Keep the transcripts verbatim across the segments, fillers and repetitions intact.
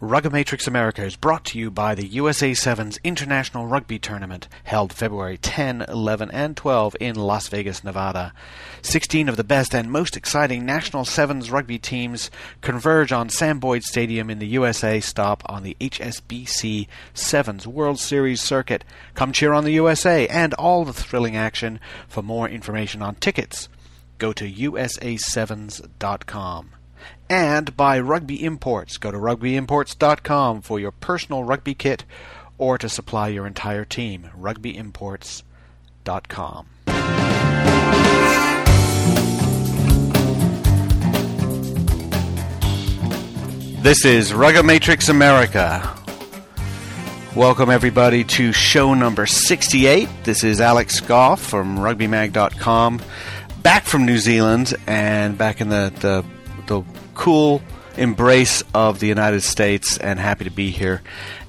RuggaMatrix America is brought to you by the U S A Sevens International Rugby Tournament, held February tenth, eleventh and twelfth in Las Vegas, Nevada. sixteen of the best and most exciting national sevens rugby teams converge on Sam Boyd Stadium in the U S A stop on the H S B C Sevens World Series circuit. Come cheer on the U S A and all the thrilling action. For more information on tickets, go to U S A sevens dot com. And by Rugby Imports. Go to Rugby Imports dot com for your personal rugby kit or to supply your entire team. Rugby Imports dot com. This is RuggaMatrix America. Welcome, everybody, to show number sixty-eight. This is Alex Goff from Rugby Mag dot com, back from New Zealand and back in the... the the cool embrace of the United States, and happy to be here.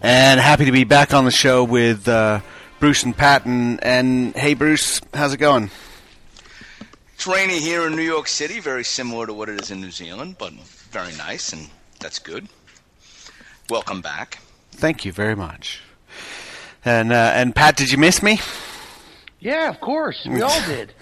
And happy to be back on the show with uh, Bruce and Patton. And hey, Bruce, how's it going? It's rainy here in New York City, very similar to what it is in New Zealand, but very nice, and that's good. Welcome back. Thank you very much. And, uh, and Pat, did you miss me? Yeah, of course. We all did.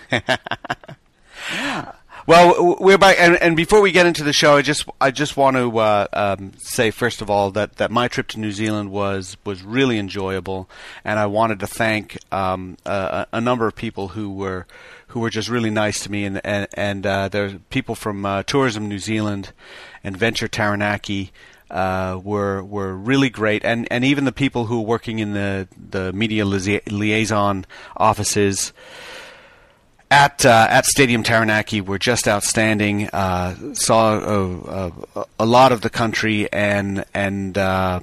Yeah. Well, we're back, and, and before we get into the show, I just I just want to uh, um, say first of all that, that my trip to New Zealand was was really enjoyable, and I wanted to thank um, a, a number of people who were who were just really nice to me, and and, and uh, there were people from uh, Tourism New Zealand and Venture Taranaki. Uh, were were really great, and, and even the people who were working in the the media li- liaison offices At uh, at Stadium Taranaki were just outstanding. Uh, saw a, a, a lot of the country, and and uh,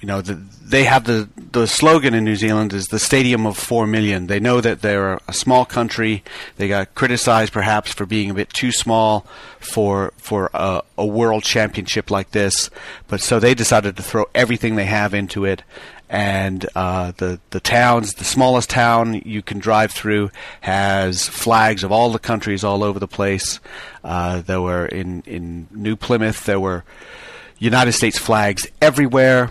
you know the, they have the the slogan in New Zealand is the Stadium of Four Million. They know that they're a small country. They got criticized perhaps for being a bit too small for for a, a world championship like this, but so they decided to throw everything they have into it. And uh, the the towns, the smallest town you can drive through, has flags of all the countries all over the place. Uh, there were in, in New Plymouth, there were United States flags everywhere,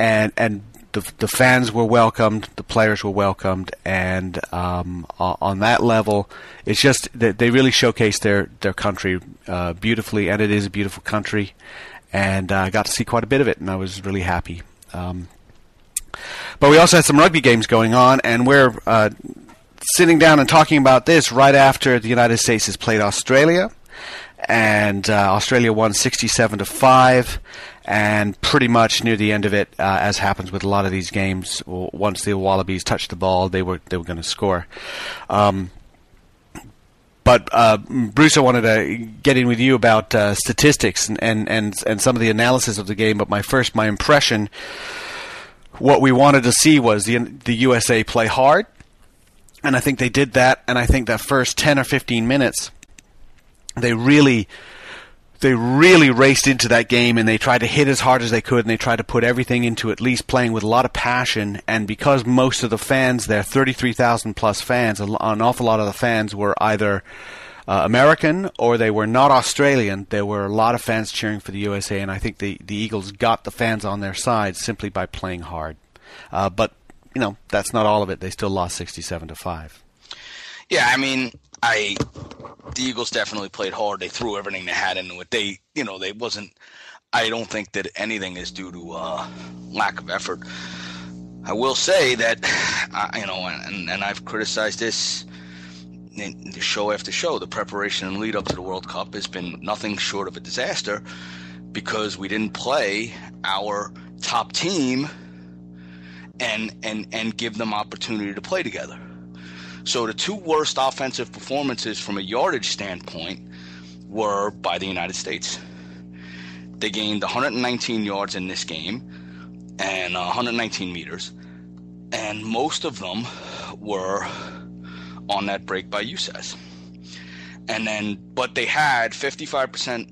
and and the the fans were welcomed, the players were welcomed, and um, on that level, it's just that they really showcased their their country uh, beautifully, and it is a beautiful country, and I uh, got to see quite a bit of it, and I was really happy. Um, But we also had some rugby games going on, and we're uh, sitting down and talking about this right after the United States has played Australia, and uh, Australia won sixty-seven to five, and pretty much near the end of it, uh, as happens with a lot of these games, once the Wallabies touched the ball, they were they were going to score. Um, But uh, Bruce, I wanted to get in with you about uh, statistics and, and, and, and some of the analysis of the game. But my first, my impression. What we wanted to see was the the U S A play hard, and I think they did that. And I think that first ten or fifteen minutes, they really, they really raced into that game, and they tried to hit as hard as they could, and they tried to put everything into at least playing with a lot of passion. And because most of the fans there, thirty-three thousand plus fans, an awful lot of the fans were either uh, American or they were not Australian. There were a lot of fans cheering for the U S A, and I think the, the Eagles got the fans on their side simply by playing hard. Uh, but, you know, that's not all of it. They still lost sixty-seven to five. Yeah, I mean, I the Eagles definitely played hard. They threw everything they had into it. They, you know, they wasn't – I don't think that anything is due to uh, lack of effort. I will say that, uh, you know, and, and I've criticized this – show after show, the preparation and lead up to the World Cup has been nothing short of a disaster because we didn't play our top team and and and give them opportunity to play together. So the two worst offensive performances from a yardage standpoint were by the United States. They gained one hundred nineteen yards in this game and one hundred nineteen meters, and most of them were on that break by Usez. And then, but they had fifty-five percent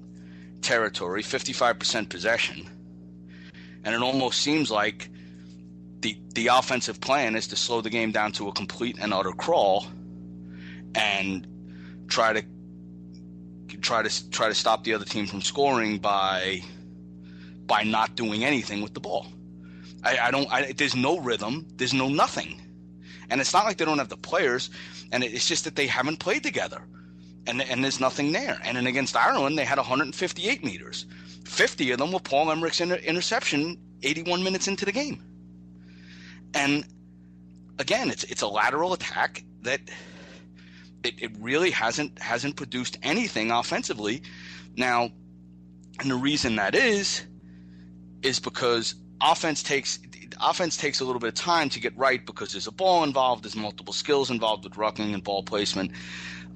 territory, fifty-five percent possession. And it almost seems like the the offensive plan is to slow the game down to a complete and utter crawl and try to try to try to stop the other team from scoring by by not doing anything with the ball. I, I don't. I, there's no rhythm. There's no nothing. And it's not like they don't have the players. And it's just that they haven't played together. And and there's nothing there. And then against Ireland, they had one hundred fifty-eight meters. fifty of them were Paul Emmerich's inter- interception eighty-one minutes into the game. And again, it's it's a lateral attack that it, it really hasn't hasn't produced anything offensively. Now, and the reason that is is because offense takes offense takes a little bit of time to get right, because there's a ball involved, there's multiple skills involved with rucking and ball placement,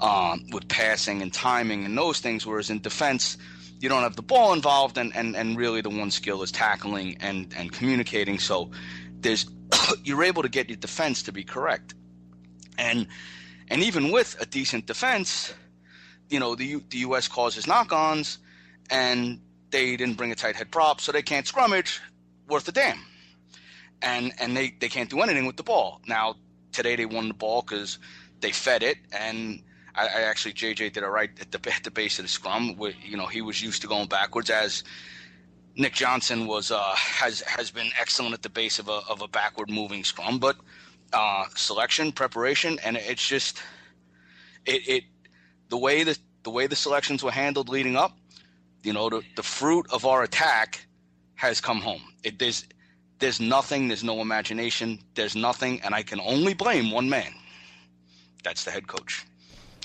um, with passing and timing and those things, whereas in defense you don't have the ball involved, and, and, and really the one skill is tackling and, and communicating. So there's you're able to get your defense to be correct. And and even with a decent defense, you know, the U, the U S causes knock-ons, and they didn't bring a tight head prop, so they can't scrummage worth a damn. And and they, they can't do anything with the ball. Now, today they won the ball because they fed it, and I, I actually, J J did it right at the, at the base of the scrum. Where, you know, he was used to going backwards, as Nick Johnson was uh, has has been excellent at the base of a of a backward moving scrum, but uh, selection, preparation, and it's just it, it the way the the way the selections were handled leading up, you know, the, the fruit of our attack has come home. It there's there's nothing, there's no imagination, there's nothing, and I can only blame one man. That's the head coach,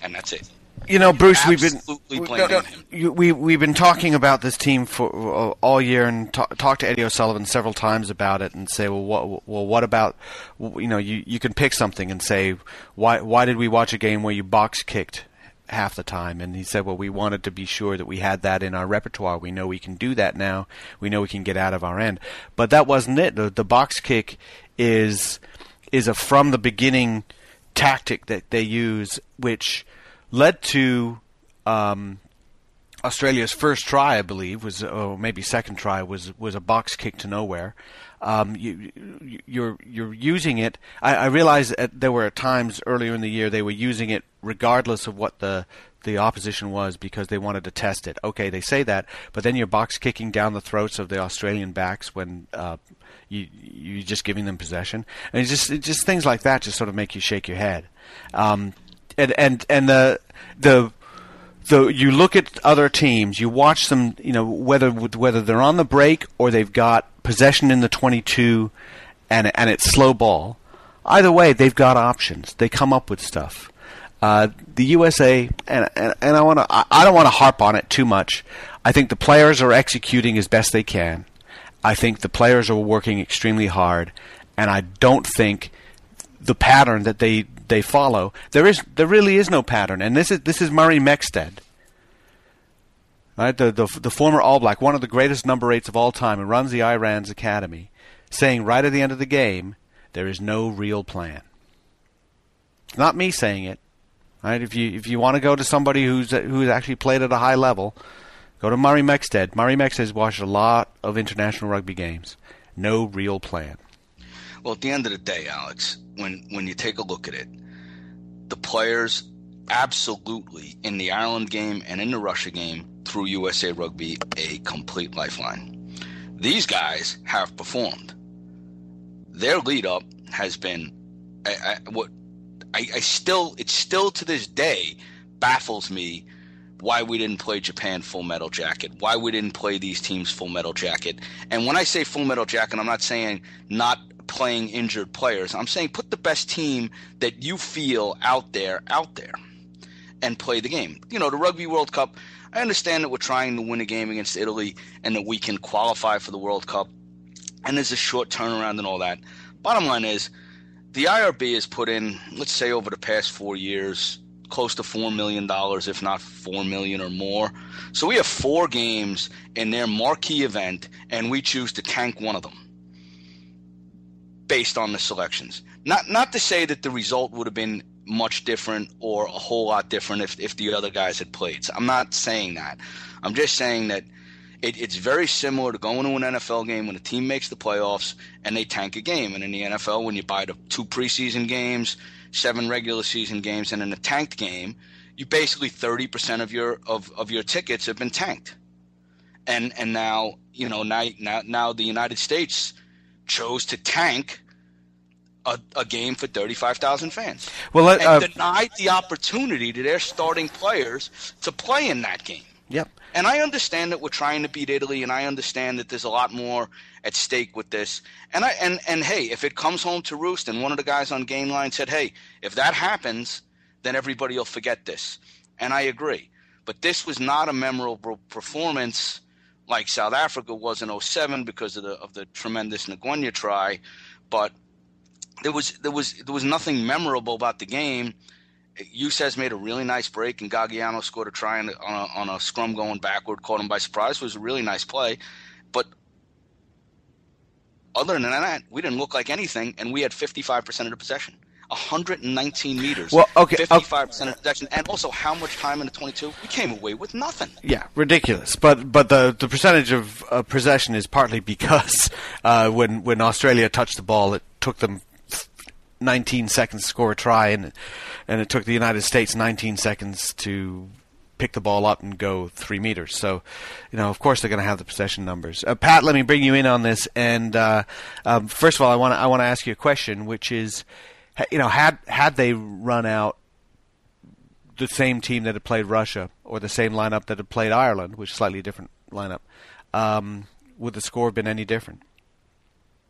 and that's it. You know, Bruce, we've been we we've been talking about this team for all year, and talked talk to Eddie O'Sullivan several times about it, and say, well, what, well, what about, you know, you, you can pick something and say, why why did we watch a game where you box kicked half the time? And he said, well, we wanted to be sure that we had that in our repertoire. We know we can do that now. We know we can get out of our end, but that wasn't it. The, the box kick is is a from the beginning tactic that they use, which led to um, Australia's first try, I believe, was or maybe second try was was a box kick to nowhere. Um, you, you're you're using it. I, I realize that there were times earlier in the year they were using it regardless of what the the opposition was, because they wanted to test it. Okay, they say that, but then you're box kicking down the throats of the Australian backs when uh, you you're just giving them possession, and it's just it's just things like that just sort of make you shake your head. Um, And and and the the the you look at other teams, you watch them, you know, whether whether they're on the break or they've got possession in the twenty-two, and and it's slow ball. Either way, they've got options. They come up with stuff. Uh, the U S A and and, and I want to I, I don't want to harp on it too much. I think the players are executing as best they can. I think the players are working extremely hard, and I don't think the pattern that they they follow, there is there really is no pattern, and this is this is Murray Mexted, right? The, the the former All Black, one of the greatest number eights of all time, and runs the Iran's academy, saying right at the end of the game, there is no real plan. It's not me saying it, right? If you if you want to go to somebody who's who's actually played at a high level, go to Murray Mexted. Murray Mexted's watched a lot of international rugby games. No real plan. Well, at the end of the day, Alex, when when you take a look at it, the players absolutely in the Ireland game and in the Russia game threw U S A Rugby a complete lifeline. These guys have performed. Their lead up has been I, I, what I, I still it still to this day baffles me why we didn't play Japan Full Metal Jacket, why we didn't play these teams Full Metal Jacket. And when I say Full Metal Jacket, I'm not saying not playing injured players. I'm saying put the best team that you feel out there out there and play the game. You know, the Rugby World Cup, I understand that we're trying to win a game against Italy and that we can qualify for the World Cup, and there's a short turnaround and all that. Bottom line is the I R B has put in, let's say over the past four years, close to four million dollars, if not four million dollars or more. So we have four games in their marquee event, and we choose to tank one of them based on the selections. Not not to say that the result would have been much different or a whole lot different if, if the other guys had played. So I'm not saying that. I'm just saying that it, it's very similar to going to an N F L game when a team makes the playoffs and they tank a game. And in the N F L, when you buy the two preseason games, seven regular season games, and in a tanked game, you basically thirty percent of your of, of your tickets have been tanked. and and now you know now now, now the United States chose to tank a, a game for thirty-five thousand fans. Well, uh, and denied the opportunity to their starting players to play in that game. Yep. And I understand that we're trying to beat Italy, and I understand that there's a lot more at stake with this. And I and, and hey, if it comes home to roost, and one of the guys on Game Line said, hey, if that happens, then everybody will forget this. And I agree. But this was not a memorable performance like South Africa was in oh seven because of the of the tremendous Ngwenya try. But there was there was there was nothing memorable about the game. Usez made a really nice break, and Gaggiano scored a try on a, on a scrum going backward, caught him by surprise. It was a really nice play. But other than that, we didn't look like anything, and we had fifty-five percent of the possession. one hundred nineteen meters, well, okay, fifty-five percent of possession, and also how much time in the twenty-two? We came away with nothing. Yeah, ridiculous. But but the, the percentage of uh, possession is partly because uh, when, when Australia touched the ball, it took them nineteen seconds to score a try, and and it took the United States nineteen seconds to pick the ball up and go three meters. So, you know, of course they're going to have the possession numbers. Uh, Pat, let me bring you in on this. And uh, um, first of all, I want to I want to ask you a question, which is, you know, had had they run out the same team that had played Russia or the same lineup that had played Ireland, which is a slightly different lineup, um, would the score have been any different?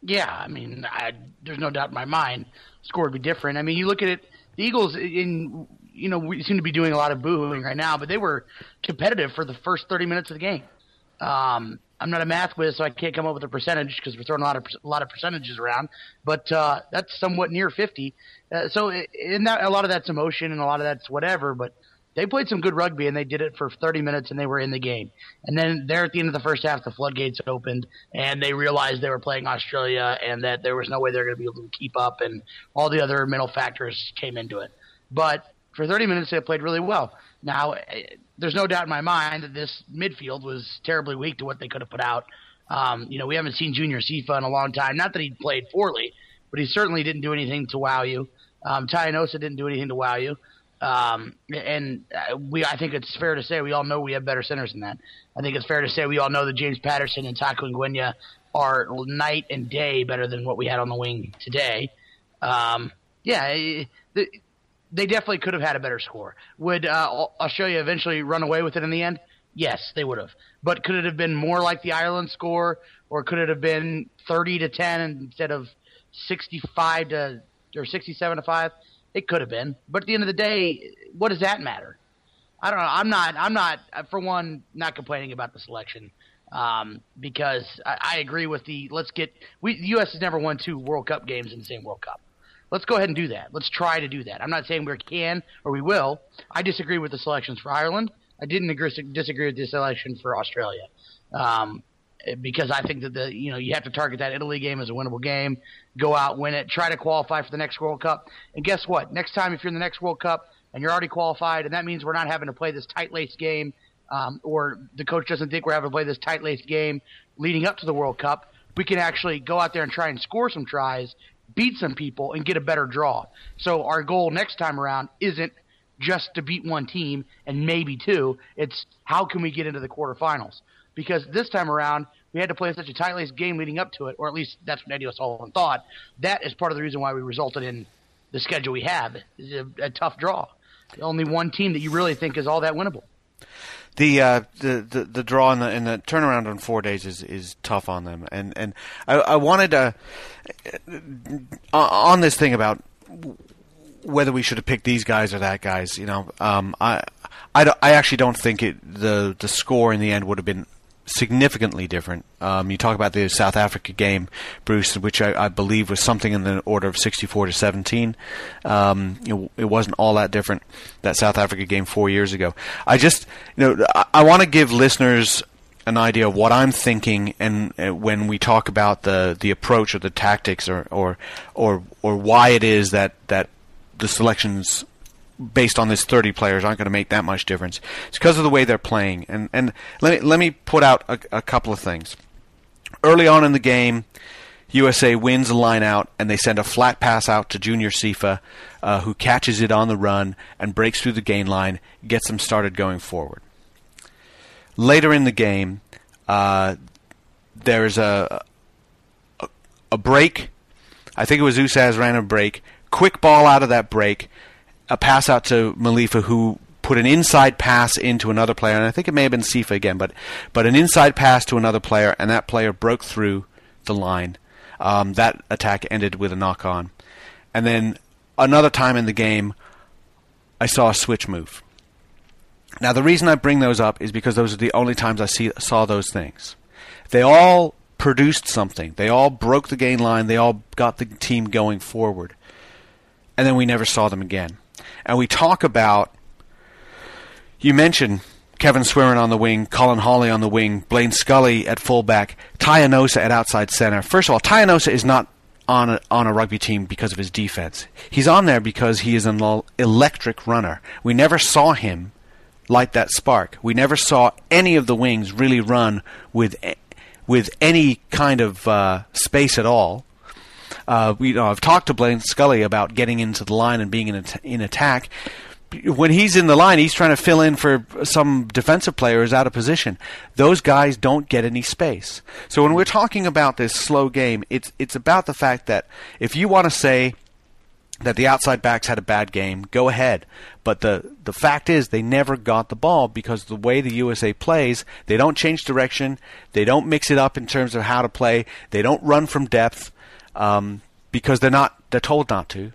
Yeah, I mean, I, there's no doubt in my mind. Score would be different. I mean, you look at it, the Eagles, in, you know, we seem to be doing a lot of booing right now, but they were competitive for the first thirty minutes of the game. Um, I'm not a math whiz, so I can't come up with a percentage because we're throwing a lot of a lot of percentages around, but uh, that's somewhat near fifty. Uh, so in that, a lot of that's emotion and a lot of that's whatever, but they played some good rugby, and they did it for thirty minutes, and they were in the game. And then there at the end of the first half, the floodgates opened, and they realized they were playing Australia and that there was no way they were going to be able to keep up, and all the other mental factors came into it. But for thirty minutes, they played really well. Now, there's no doubt in my mind that this midfield was terribly weak to what they could have put out. Um, you know, we haven't seen Junior Sifa in a long time. Not that he played poorly, but he certainly didn't do anything to wow you. Um, Tyanosa didn't do anything to wow you. Um, and we, I think it's fair to say we all know we have better centers than that. I think it's fair to say we all know that James Patterson and Taku Ngwenya are night and day better than what we had on the wing today. Um, yeah, they definitely could have had a better score. Would uh, Australia eventually run away with it in the end? Yes, they would have. But could it have been more like the Ireland score, or could it have been thirty to ten instead of sixty-five to or sixty-seven to five? It could have been, but at the end of the day, what does that matter? I don't know. I'm not. I'm not. For one, not complaining about the selection um, because I, I agree with the. Let's get. We the U S has never won two World Cup games in the same World Cup. Let's go ahead and do that. Let's try to do that. I'm not saying we can or we will. I disagree with the selections for Ireland. I didn't agree, disagree with the selection for Australia um, because I think that the you know you have to target that Italy game as a winnable game. Go out, win it, try to qualify for the next World Cup. And guess what? Next time, if you're in the next World Cup and you're already qualified, and that means we're not having to play this tight-laced game, um, or the coach doesn't think we're having to play this tight-laced game leading up to the World Cup, we can actually go out there and try and score some tries, beat some people, and get a better draw. So our goal next time around isn't just to beat one team and maybe two. It's how can we get into the quarterfinals? Because this time around, we had to play such a tight-laced game leading up to it, or at least that's what Eddie O'Sullivan thought. That is part of the reason why we resulted in the schedule we have. It's a, a tough draw. Only one team that you really think is all that winnable. The uh, the, the the draw and the, and the turnaround on four days is, is tough on them. And and I, I wanted to uh, on this thing about whether we should have picked these guys or that guys. You know, um, I I, don't, I actually don't think it the the score in the end would have been significantly different. Um, you talk about the South Africa game, Bruce, which I, I believe was something in the order of sixty-four to seventeen. Um, it, it wasn't all that different, that South Africa game four years ago. I just, you know, I, I want to give listeners an idea of what I'm thinking, and uh, when we talk about the, the approach or the tactics or, or, or, or why it is that, that the selections based on this thirty players aren't going to make that much difference. It's because of the way they're playing. And and let me let me put out a, a couple of things. Early on in the game, U S A wins a line out, and they send a flat pass out to Junior Sifa, uh, who catches it on the run and breaks through the gain line, gets them started going forward. Later in the game, Uh, there is a, a a break. I think it was Usez ran a break. Quick ball out of that break. A pass out to Malifa, who put an inside pass into another player, and I think it may have been Sifa again, but but an inside pass to another player, and that player broke through the line. Um, that attack ended with a knock-on. And then another time in the game, I saw a switch move. Now, the reason I bring those up is because those are the only times I see, saw those things. They all produced something. They all broke the gain line. They all got the team going forward. And then we never saw them again. And we talk about, you mentioned Kevin Swearin on the wing, Colin Hawley on the wing, Blaine Scully at fullback, Tyanosa at outside center. First of all, Tyanosa is not on a, on a rugby team because of his defense. He's on there because he is an electric runner. We never saw him light that spark. We never saw any of the wings really run with with any kind of uh, space at all. Uh, we, you know, I've talked to Blaine Scully about getting into the line and being in, at- in attack. When he's in the line, he's trying to fill in for some defensive player who's out of position. Those guys don't get any space. So when we're talking about this slow game, it's it's about the fact that if you want to say that the outside backs had a bad game, go ahead. But the, the fact is they never got the ball because the way the U S A plays, they don't change direction. They don't mix it up in terms of how to play. They don't run from depth um, because they're not they're told not to.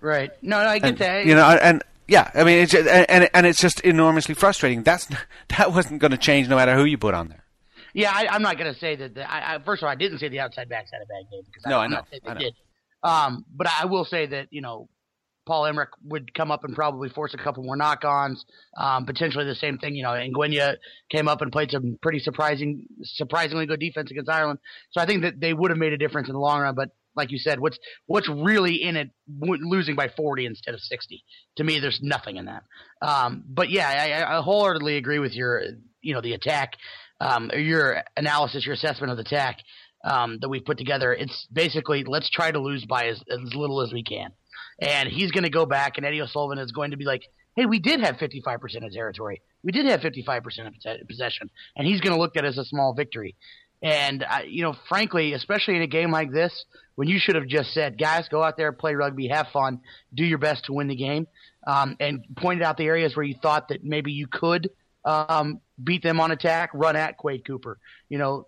Right. No, no I get and, that. You know, and Yeah, I mean, it's just, and and it's just enormously frustrating. That's that wasn't going to change no matter who you put on there. Yeah, I, I'm not going to say that. The, I, I, first of all, I didn't say the outside backs had a bad game because no, I, I know, I know. Did. Um, but I will say that you know, Paul Emmerich would come up and probably force a couple more knock-ons, um, potentially the same thing. You know, and Ngwenya came up and played some pretty surprising, surprisingly good defense against Ireland. So I think that they would have made a difference in the long run, but. Like you said, what's what's really in it, losing by forty instead of sixty? To me, there's nothing in that. Um, but, yeah, I, I wholeheartedly agree with your, you know, the attack, um, your analysis, your assessment of the attack um, that we've put together. It's basically let's try to lose by as, as little as we can. And he's going to go back, and Eddie O'Sullivan is going to be like, hey, we did have fifty-five percent of territory. We did have fifty-five percent of possession. And he's going to look at it as a small victory. And, I, you know, frankly, especially in a game like this, when you should have just said, guys, go out there, play rugby, have fun, do your best to win the game, um, and pointed out the areas where you thought that maybe you could um, beat them on attack, run at Quade Cooper. You know,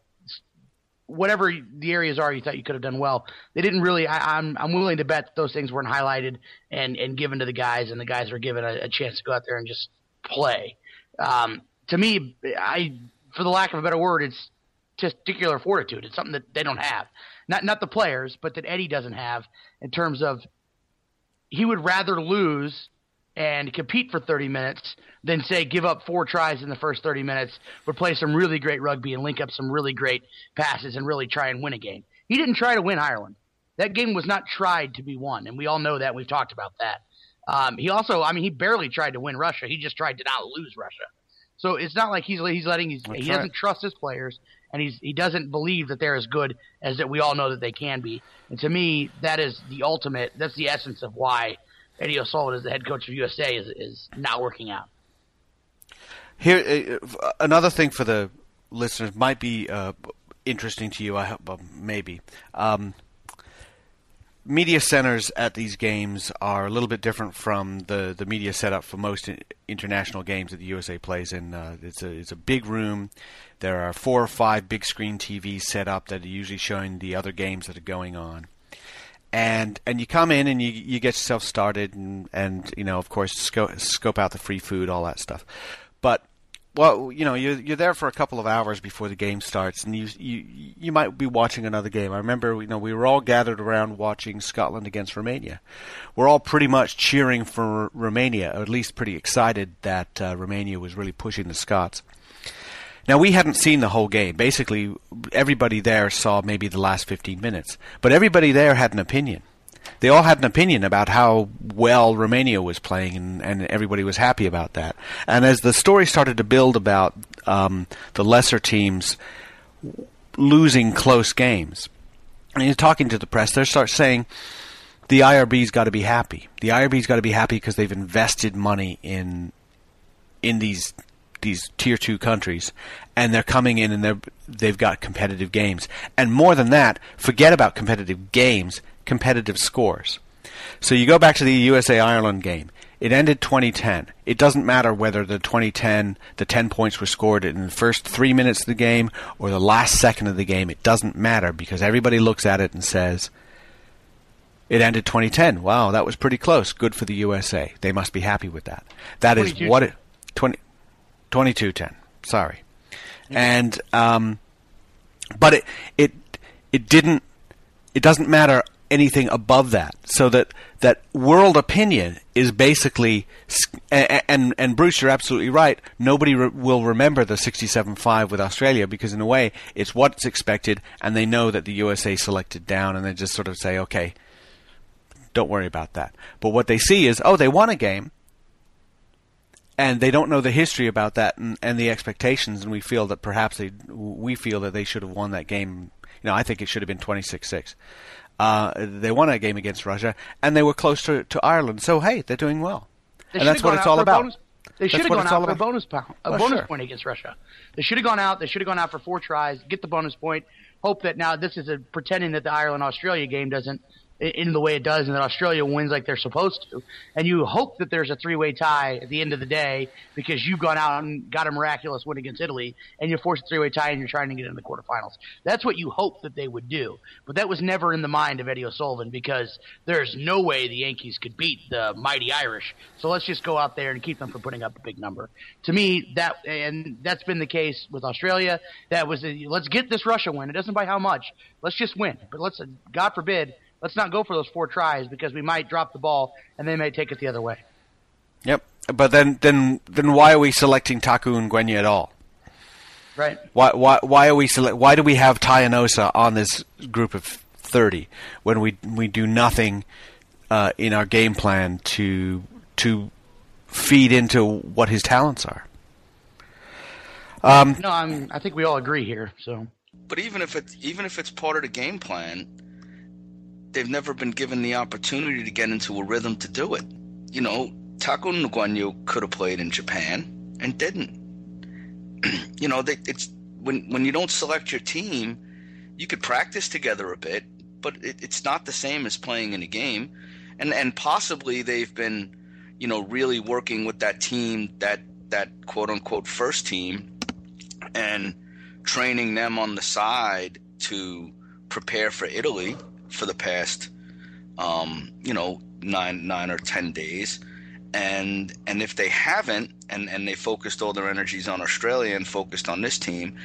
whatever the areas are you thought you could have done well. They didn't really – I'm I'm willing to bet that those things weren't highlighted and, and given to the guys, and the guys were given a, a chance to go out there and just play. Um, to me, I, for the lack of a better word, it's – testicular fortitude. It's something that they don't have. Not not the players, but that Eddie doesn't have in terms of he would rather lose and compete for thirty minutes than, say, give up four tries in the first thirty minutes, but play some really great rugby and link up some really great passes and really try and win a game. He didn't try to win Ireland. That game was not tried to be won, and we all know that. We've talked about that. Um, he also, I mean, he barely tried to win Russia. He just tried to not lose Russia. So it's not like he's he's letting – he right. doesn't trust his players, and he's, he doesn't believe that they're as good as that we all know that they can be. And to me, that is the ultimate – that's the essence of why Eddie O'Sullivan as the head coach of U S A is, is not working out. Here, uh, another thing for the listeners might be uh, interesting to you, I hope, uh, maybe. Um, media centers at these games are a little bit different from the, the media setup for most international games that the U S A plays in. Uh, it's a it's a big room. There are four or five big screen T Vs set up that are usually showing the other games that are going on. And and you come in and you you get yourself started and, and you know, of course, scope, scope out the free food, all that stuff. But Well, you know, you're, you're there for a couple of hours before the game starts, and you, you you might be watching another game. I remember, you know, we were all gathered around watching Scotland against Romania. We're all pretty much cheering for Romania, or at least pretty excited that uh, Romania was really pushing the Scots. Now, we hadn't seen the whole game. Basically, everybody there saw maybe the last fifteen minutes, but everybody there had an opinion. They all had an opinion about how well Romania was playing, and, and everybody was happy about that. And as the story started to build about um, the lesser teams losing close games, and you're talking to the press, they start saying the I R B's got to be happy. The I R B's got to be happy because they've invested money in in these these tier two countries, and they're coming in and they're, they've got competitive games. And more than that, forget about competitive games, competitive scores. So you go back to the U S A Ireland game. It ended twenty ten. It doesn't matter whether the twenty ten, the ten points were scored in the first three minutes of the game or the last second of the game. It doesn't matter because everybody looks at it and says, it ended twenty ten. Wow, that was pretty close. Good for the U S A. They must be happy with that. That is what it... twenty-two ten. Sorry. Mm-hmm. And, um, but it, it, it didn't, it doesn't matter anything above that, so that that world opinion is basically, and and Bruce, you're absolutely right, nobody re- will remember the sixty-seven five with Australia, because in a way it's what's expected, and they know that the U S A selected down, and they just sort of say, okay, don't worry about that. But what they see is, oh, they won a game, and they don't know the history about that, and, and the expectations, and we feel that perhaps they, we feel that they should have won that game. You know, I think it should have been twenty-six six. Uh, they won a game against Russia, and they were close to, to Ireland. So, hey, they're doing well. They and that's what it's all about. Bonus, they should have gone out for a bonus, pound, a well, bonus sure. point against Russia. They should have gone out. They should have gone out for four tries, get the bonus point, hope that now this is a, pretending that the Ireland-Australia game doesn't end the way it does and that Australia wins like they're supposed to. And you hope that there's a three-way tie at the end of the day because you've gone out and got a miraculous win against Italy and you force a three-way tie and you're trying to get into the quarterfinals. That's what you hope that they would do. But that was never in the mind of Eddie O'Sullivan because there's no way the Yankees could beat the mighty Irish. So let's just go out there and keep them from putting up a big number. To me, that and that's been the case with Australia. That was a, let's get this Russia win. It doesn't by how much. Let's just win. But let's, God forbid, let's not go for those four tries because we might drop the ball and they may take it the other way. Yep. But then then, then why are we selecting Taku Ngwenya at all? Right. Why why why are we select, why do we have Tyanosa on this group of thirty when we we do nothing uh, in our game plan to to feed into what his talents are? Um, no, I'm, I think we all agree here, so. But even if it's even if it's part of the game plan, they've never been given the opportunity to get into a rhythm to do it. You know, Taku Ngwenya could have played in Japan and didn't. You know, they, it's when when you don't select your team, you could practice together a bit, but it, it's not the same as playing in a game. And and possibly they've been, you know, really working with that team, that that quote unquote first team, and training them on the side to prepare for Italy for the past, um, you know, nine, nine or ten days, and and if they haven't, and, and they focused all their energies on Australia and focused on this team,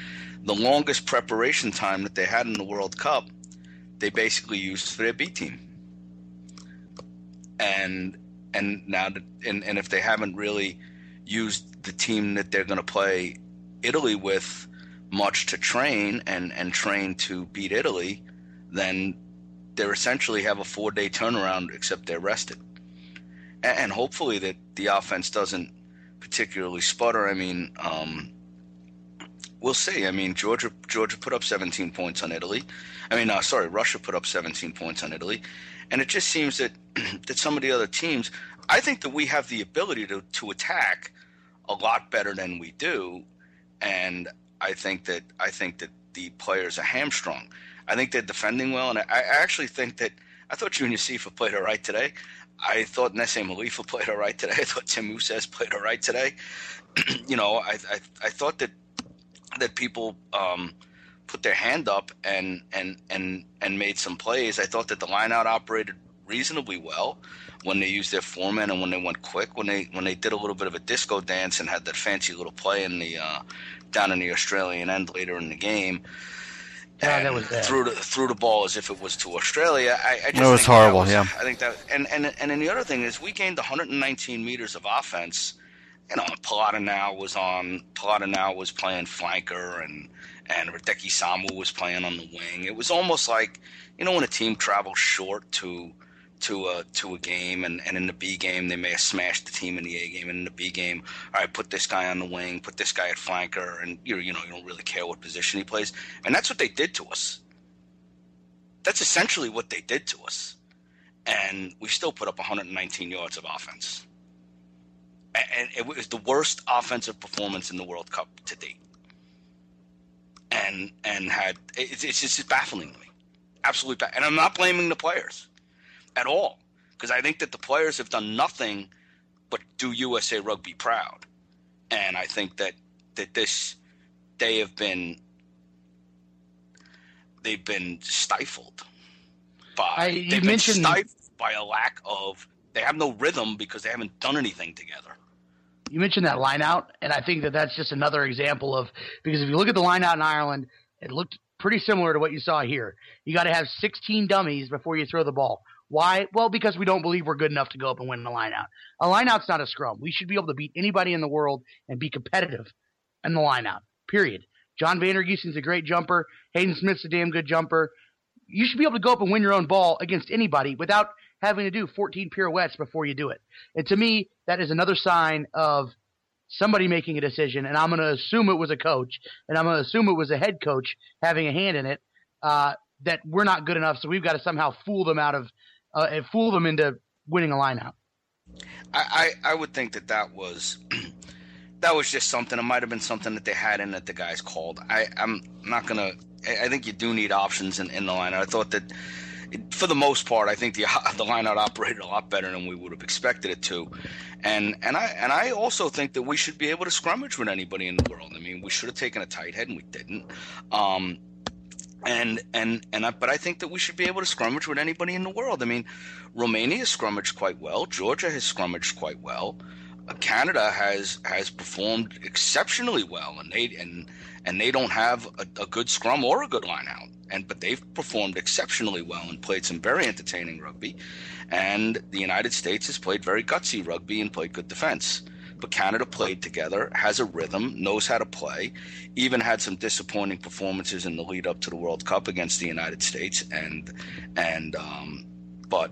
the longest preparation time that they had in the World Cup, they basically used for their B team. And and now, that, and and if they haven't really used the team that they're going to play Italy with much to train and and train to beat Italy, then they essentially have a four-day turnaround, except they're rested. And, and hopefully that the offense doesn't particularly sputter. I mean, um, we'll see. I mean, Georgia Georgia put up seventeen points on Italy. I mean, uh, sorry, Russia put up seventeen points on Italy. And it just seems that, that some of the other teams, I think that we have the ability to, to attack a lot better than we do. And I think that I think that the players are hamstrung. I think they're defending well, and I, I actually think that – I thought Junior Sifa played all right today. I thought Nesse Malifa played all right today. I thought Tim Usez played all right today. You know, I, I I thought that that people um, put their hand up and, and, and, and made some plays. I thought that the lineout operated reasonably well when they used their foreman and when they went quick, when they when they did a little bit of a disco dance and had that fancy little play in the uh, down in the Australian end later in the game. Yeah, that was threw the, threw the ball as if it was to Australia. I, I just no, it was think horrible, was, yeah. I think that – and and and then the other thing is we gained one hundred nineteen meters of offense. You know, Paladino was on – Paladino was playing flanker and, and Radeki Samu was playing on the wing. It was almost like, you know, when a team travels short to – to a to a game, and, and in the B game they may have smashed the team in the A game, and in the B game, all right, put this guy on the wing, put this guy at flanker, and you you know you don't really care what position he plays, and that's what they did to us. That's essentially what they did to us, and we still put up one hundred nineteen yards of offense. and it was the worst offensive performance in the World Cup to date. And and had it's it's just baffling to me, absolutely baffling. And I'm not blaming the players at all, because I think that the players have done nothing but do U S A Rugby proud. And I think that that this they have been they've been stifled by I, they've been mentioned- stifled by a lack of. They have no rhythm because they haven't done anything together. You mentioned that line out, and I think that that's just another example of – because if you look at the line out in Ireland, it looked pretty similar to what you saw here. You got to have sixteen dummies before you throw the ball. Why? Well, because we don't believe we're good enough to go up and win the line out. A line out's not a scrum. We should be able to beat anybody in the world and be competitive in the line out, period. John Vandergiesen's a great jumper. Hayden Smith's a damn good jumper. You should be able to go up and win your own ball against anybody without – having to do fourteen pirouettes before you do it. And to me, that is another sign of somebody making a decision, and I'm going to assume it was a coach, and I'm going to assume it was a head coach having a hand in it, uh, that we're not good enough, so we've got to somehow fool them out of uh, and fool them into winning a lineout. I, I, I would think that that was that was just something. It might have been something that they had in that the guys called. I, I'm not going to – I think you do need options in, in the lineout. I thought that – for the most part, I think the the lineout operated a lot better than we would have expected it to, and and I and I also think that we should be able to scrimmage with anybody in the world. I mean, we should have taken a tight head and we didn't, um, and and and I, but I think that we should be able to scrimmage with anybody in the world. I mean, Romania scrimmaged quite well, Georgia has scrimmaged quite well, Canada has has performed exceptionally well, and they and and they don't have a, a good scrum or a good lineout. And but they've performed exceptionally well and played some very entertaining rugby, and the United States has played very gutsy rugby and played good defense. But Canada played together, has a rhythm, knows how to play, even had some disappointing performances in the lead up to the World Cup against the United States, and and um, but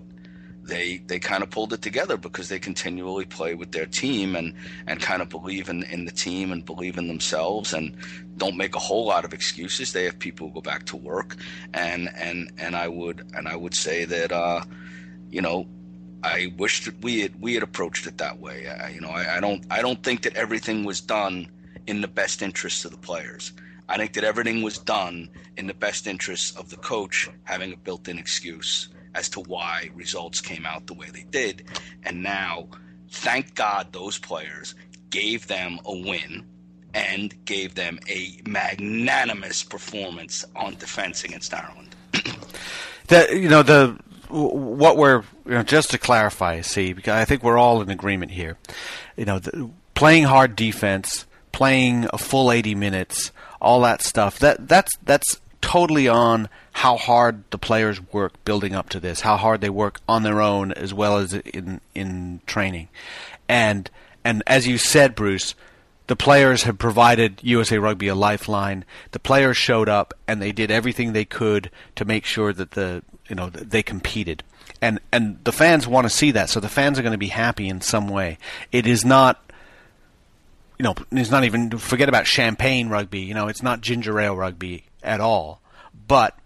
they they kind of pulled it together because they continually play with their team and, and kind of believe in, in the team and believe in themselves and don't make a whole lot of excuses. They have people who go back to work, and and, and I would and I would say that uh, you know, I wish that we had we had approached it that way. I, you know, I, I don't I don't think that everything was done in the best interests of the players. I think that everything was done in the best interests of the coach having a built-in excuse as to why results came out the way they did. And now, thank God those players gave them a win and gave them a magnanimous performance on defense against Ireland. That, you know, the what we're, you know, just to clarify, see, because I think we're all in agreement here. You know, the, playing hard defense, playing a full eighty minutes, all that stuff, that that's that's totally on how hard the players work building up to this, how hard they work on their own as well as in in training. And and as you said, Bruce, the players have provided U S A Rugby a lifeline. The players showed up and they did everything they could to make sure that the you know they competed. And and the fans want to see that, so the fans are going to be happy in some way. It is not you know, it's not even forget about champagne rugby, you know, it's not ginger ale rugby at all. But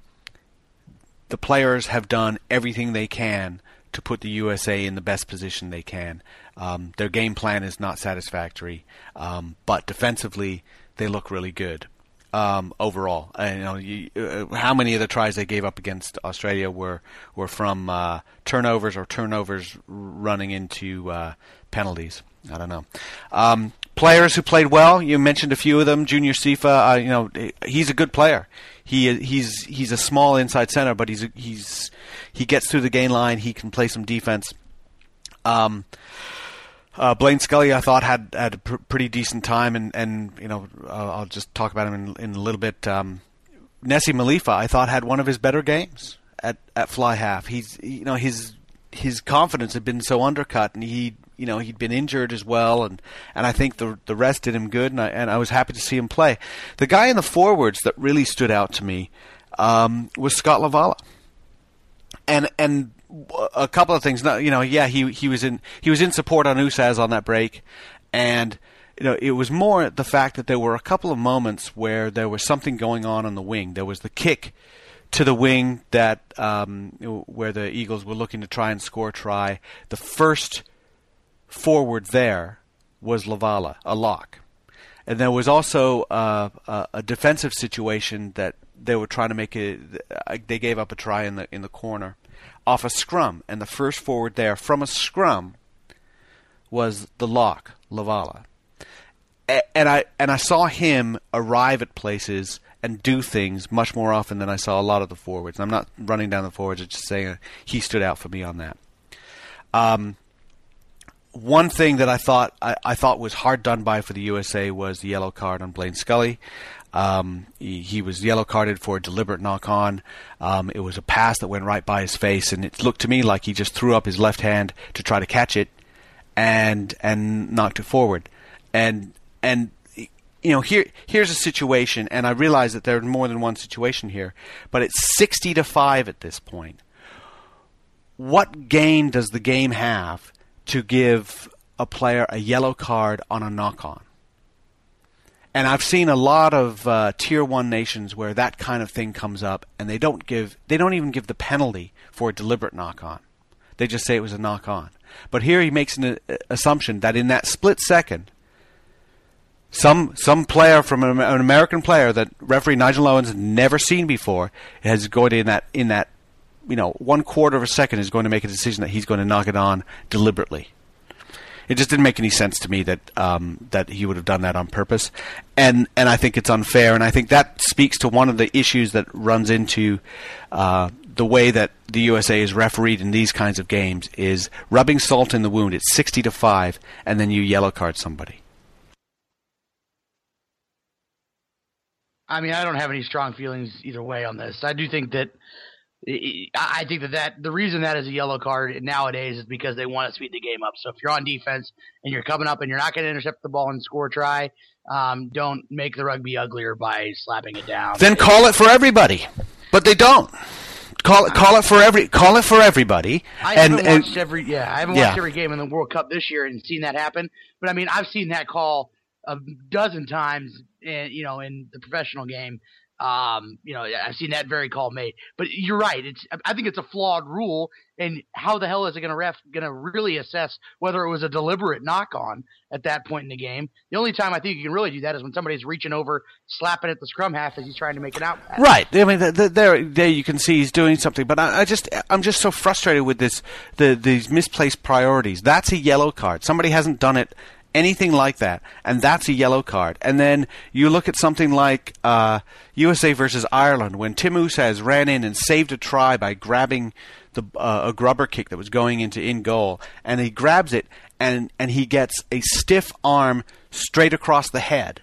the players have done everything they can to put the U S A in the best position they can. Um, their game plan is not satisfactory, um, but defensively they look really good um, overall. Uh, you know, you, uh, how many of the tries they gave up against Australia were were from uh, turnovers or turnovers running into uh, penalties? I don't know. Um, players who played well, you mentioned a few of them. Junior Sifa, uh, you know, he's a good player. He he's he's a small inside center, but he's he's he gets through the gain line. He can play some defense. Um, uh, Blaine Scully, I thought had had a pr- pretty decent time, and and you know, uh, I'll just talk about him in, in a little bit. Um, Nesse Malifa, I thought had one of his better games at, at fly half. He's you know his his confidence had been so undercut, and he. You know, he'd been injured as well, and, and I think the the rest did him good, and I, and I was happy to see him play. The guy in the forwards that really stood out to me um, was Scott LaValla. And and a couple of things, you know, yeah, he, he was in he was in support on Usez on that break, and you know, it was more the fact that there were a couple of moments where there was something going on on the wing. There was the kick to the wing that um, where the Eagles were looking to try and score a try. The first forward there was LaValla, a lock. And there was also uh, a defensive situation that they were trying to make it. They gave up a try in the in the corner off a scrum, and the first forward there from a scrum was the lock, LaValla. And I and I saw him arrive at places and do things much more often than I saw a lot of the forwards. And I'm not running down the forwards; I'm just saying he stood out for me on that. Um, one thing that I thought I, I thought was hard done by for the U S A was the yellow card on Blaine Scully. Um, he, he was yellow carded for a deliberate knock on. Um, it was a pass that went right by his face, and it looked to me like he just threw up his left hand to try to catch it, and and knocked it forward. And And, you know, here here's a situation, and I realize that there's more than one situation here, but it's sixty to five at this point. What gain does the game have to give a player a yellow card on a knock-on? And I've seen a lot of uh, tier one nations where that kind of thing comes up, and they don't give, they don't even give the penalty for a deliberate knock-on. They just say it was a knock-on. But here he makes an uh, assumption that in that split second, Some some player from an, an American player that referee Nigel Owen's never seen before is going to in that in that you know one quarter of a second is going to make a decision that he's going to knock it on deliberately. It just didn't make any sense to me that um, that he would have done that on purpose, and and I think it's unfair, and I think that speaks to one of the issues that runs into uh, the way that the U S A is refereed in these kinds of games is rubbing salt in the wound. It's sixty to five, and then you yellow card somebody. I mean, I don't have any strong feelings either way on this. I do think that I think that, that the reason that is a yellow card nowadays is because they want to speed the game up. So if you're on defense and you're coming up and you're not going to intercept the ball and score a try, um, don't make the rugby uglier by slapping it down. Then call it for everybody, but they don't. Call it, call it for every, call it for everybody. I haven't and, watched and, every, yeah, I haven't yeah. watched every game in the World Cup this year and seen that happen. But I mean, I've seen that call a dozen times. And, you know, in the professional game, um, you know, I've seen that very call made. But you're right. It's I think it's a flawed rule. And how the hell is it going to ref going to really assess whether it was a deliberate knock on at that point in the game? The only time I think you can really do that is when somebody's reaching over, slapping at the scrum half as he's trying to make an out. Right. I mean, the, the, there, there you can see he's doing something. But I, I just, I'm just so frustrated with this, the these misplaced priorities. That's a yellow card. Somebody hasn't done it. Anything like that, and that's a yellow card. And then you look at something like uh, U S A versus Ireland, when Tim Usez ran in and saved a try by grabbing the, uh, a grubber kick that was going into in goal, and he grabs it, and, and he gets a stiff arm straight across the head,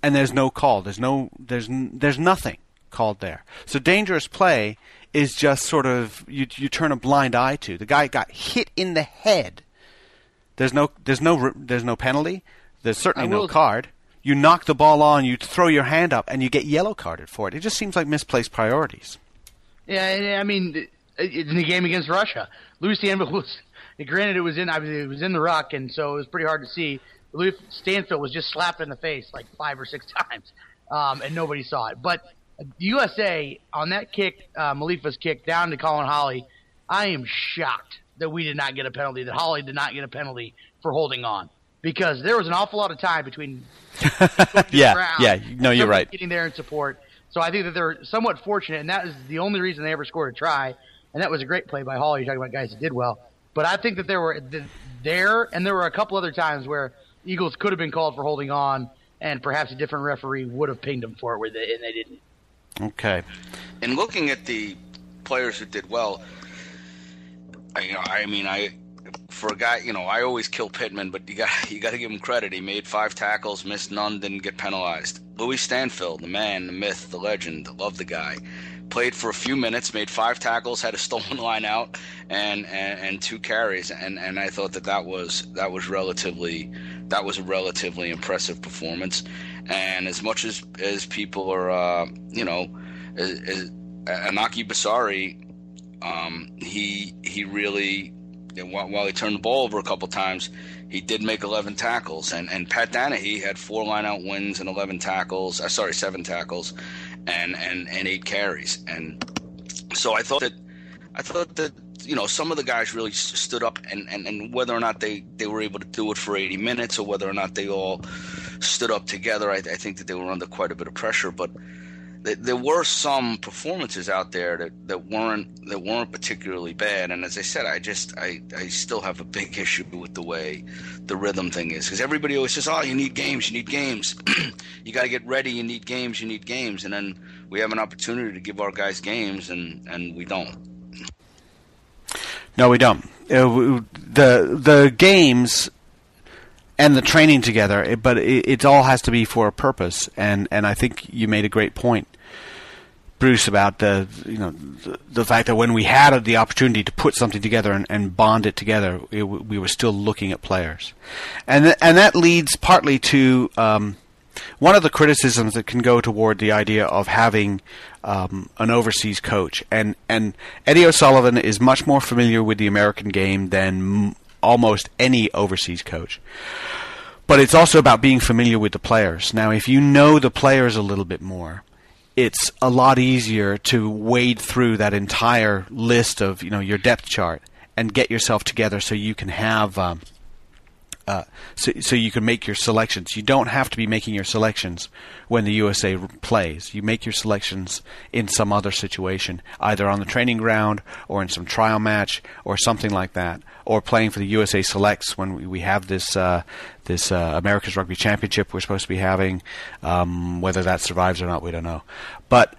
and there's no call. There's no there's there's nothing called there. So dangerous play is just sort of you you turn a blind eye to. The guy got hit in the head. There's no, there's no, there's no penalty. There's certainly no card. You knock the ball on, you throw your hand up, and you get yellow carded for it. It just seems like misplaced priorities. Yeah, I mean, in the game against Russia, Louis Stanfield was. Granted, it was in, I mean, it was in the ruck, and so it was pretty hard to see. Louis Stanfield was just slapped in the face like five or six times, um, and nobody saw it. But U S A on that kick, uh, Malifa's kick down to Colin Hawley, I am shocked that we did not get a penalty, that Hawley did not get a penalty for holding on, because there was an awful lot of time between yeah, yeah, no, you're right, getting there in support. So I think that they're somewhat fortunate, and that is the only reason they ever scored a try. And that was a great play by Hawley. You're talking about guys that did well, but I think that there were there, and there were a couple other times where Eagles could have been called for holding on, and perhaps a different referee would have pinged them for it, and they didn't. Okay. And looking at the players who did well. You know, I mean, I for a guy, you know, I always kill Pittman, but you got you got to give him credit. He made five tackles, missed none, didn't get penalized. Louis Stanfield, the man, the myth, the legend, love the guy, played for a few minutes, made five tackles, had a stolen line out, and, and, and two carries, and, and I thought that that was that was relatively that was a relatively impressive performance. And as much as as people are, uh, you know, as, as Anaki Basari. Um, he he really, while he turned the ball over a couple times, he did make eleven tackles. And, and Pat Danahy had four line-out wins and eleven tackles. Uh, sorry, seven tackles, and, and, and eight carries. And so I thought that I thought that you know, some of the guys really stood up, and, and, and whether or not they, they were able to do it for eighty minutes or whether or not they all stood up together, I, I think that they were under quite a bit of pressure. But th- there were some performances out there that, that weren't that weren't particularly bad. And as I said, I just I, I still have a big issue with the way the rhythm thing is, because everybody always says, oh, you need games, you need games. You got to get ready, you need games, you need games. And then we have an opportunity to give our guys games, and, and we don't. No, we don't. Uh, the the games and the training together, it, but it, it all has to be for a purpose. And, and I think you made a great point, Bruce, about the you know the, the fact that when we had the opportunity to put something together and, and bond it together, it, we were still looking at players, and th- and that leads partly to um, one of the criticisms that can go toward the idea of having Um, an overseas coach, and and Eddie O'Sullivan is much more familiar with the American game than m- almost any overseas coach. But it's also about being familiar with the players. Now, if you know the players a little bit more, it's a lot easier to wade through that entire list of you know your depth chart and get yourself together so you can have um, uh, so so you can make your selections. You don't have to be making your selections when the U S A plays. You make your selections in some other situation, either on the training ground or in some trial match or something like that, or playing for the U S A Selects when we, we have this uh, this uh, America's Rugby Championship we're supposed to be having. Um, whether that survives or not, we don't know. But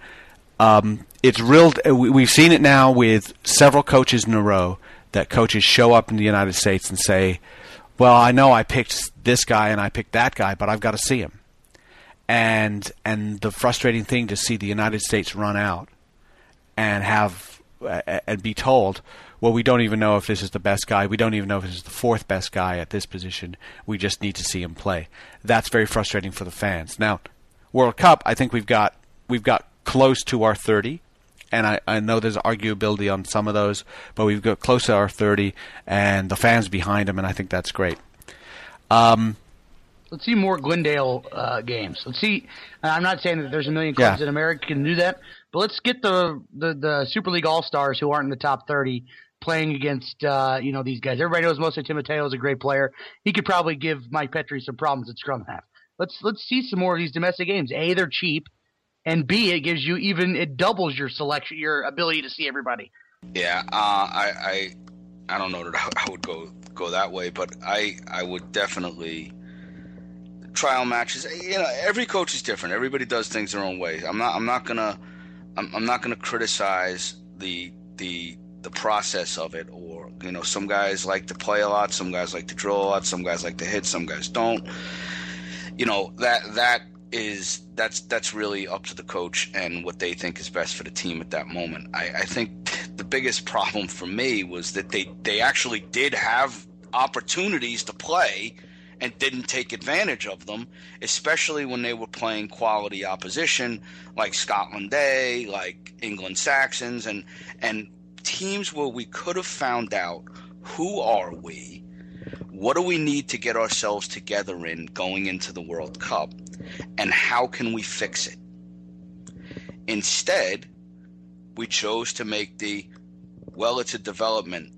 um, it's real. We've seen it now with several coaches in a row that coaches show up in the United States and say, well, I know I picked this guy and I picked that guy, but I've got to see him. And and the frustrating thing to see the United States run out and have uh, and be told, well, we don't even know if this is the best guy. We don't even know if this is the fourth best guy at this position. We just need to see him play. That's very frustrating for the fans. Now, World Cup, I think we've got we've got close to our thirty, and I, I know there's arguability on some of those, but we've got close to our thirty, and the fans behind them, and I think that's great. Um. Let's see more Glendale uh, games. Let's see. I'm not saying that there's a million clubs yeah. in America can do that, but let's get the, the, the Super League All-Stars who aren't in the top thirty playing against uh, you know these guys. Everybody knows mostly Timoteo is a great player. He could probably give Mike Petrie some problems at scrum half. Let's let's see some more of these domestic games. A, they're cheap, and B, it gives you even it doubles your selection, your ability to see everybody. Yeah, uh, I, I I don't know that I would go go that way, but I I would definitely. Trial matches, you know, every coach is different. Everybody does things their own way. I'm not. I'm not gonna. I'm, I'm not gonna criticize the the the process of it. Or you know, some guys like to play a lot. Some guys like to drill a lot. Some guys like to hit. Some guys don't. You know that that is that's that's really up to the coach and what they think is best for the team at that moment. I, I think the biggest problem for me was that they they actually did have opportunities to play and didn't take advantage of them, especially when they were playing quality opposition like Scotland Day, like England Saxons, and and teams where we could have found out who are we, what do we need to get ourselves together in going into the World Cup, and how can we fix it. Instead, we chose to make the, well, it's a development,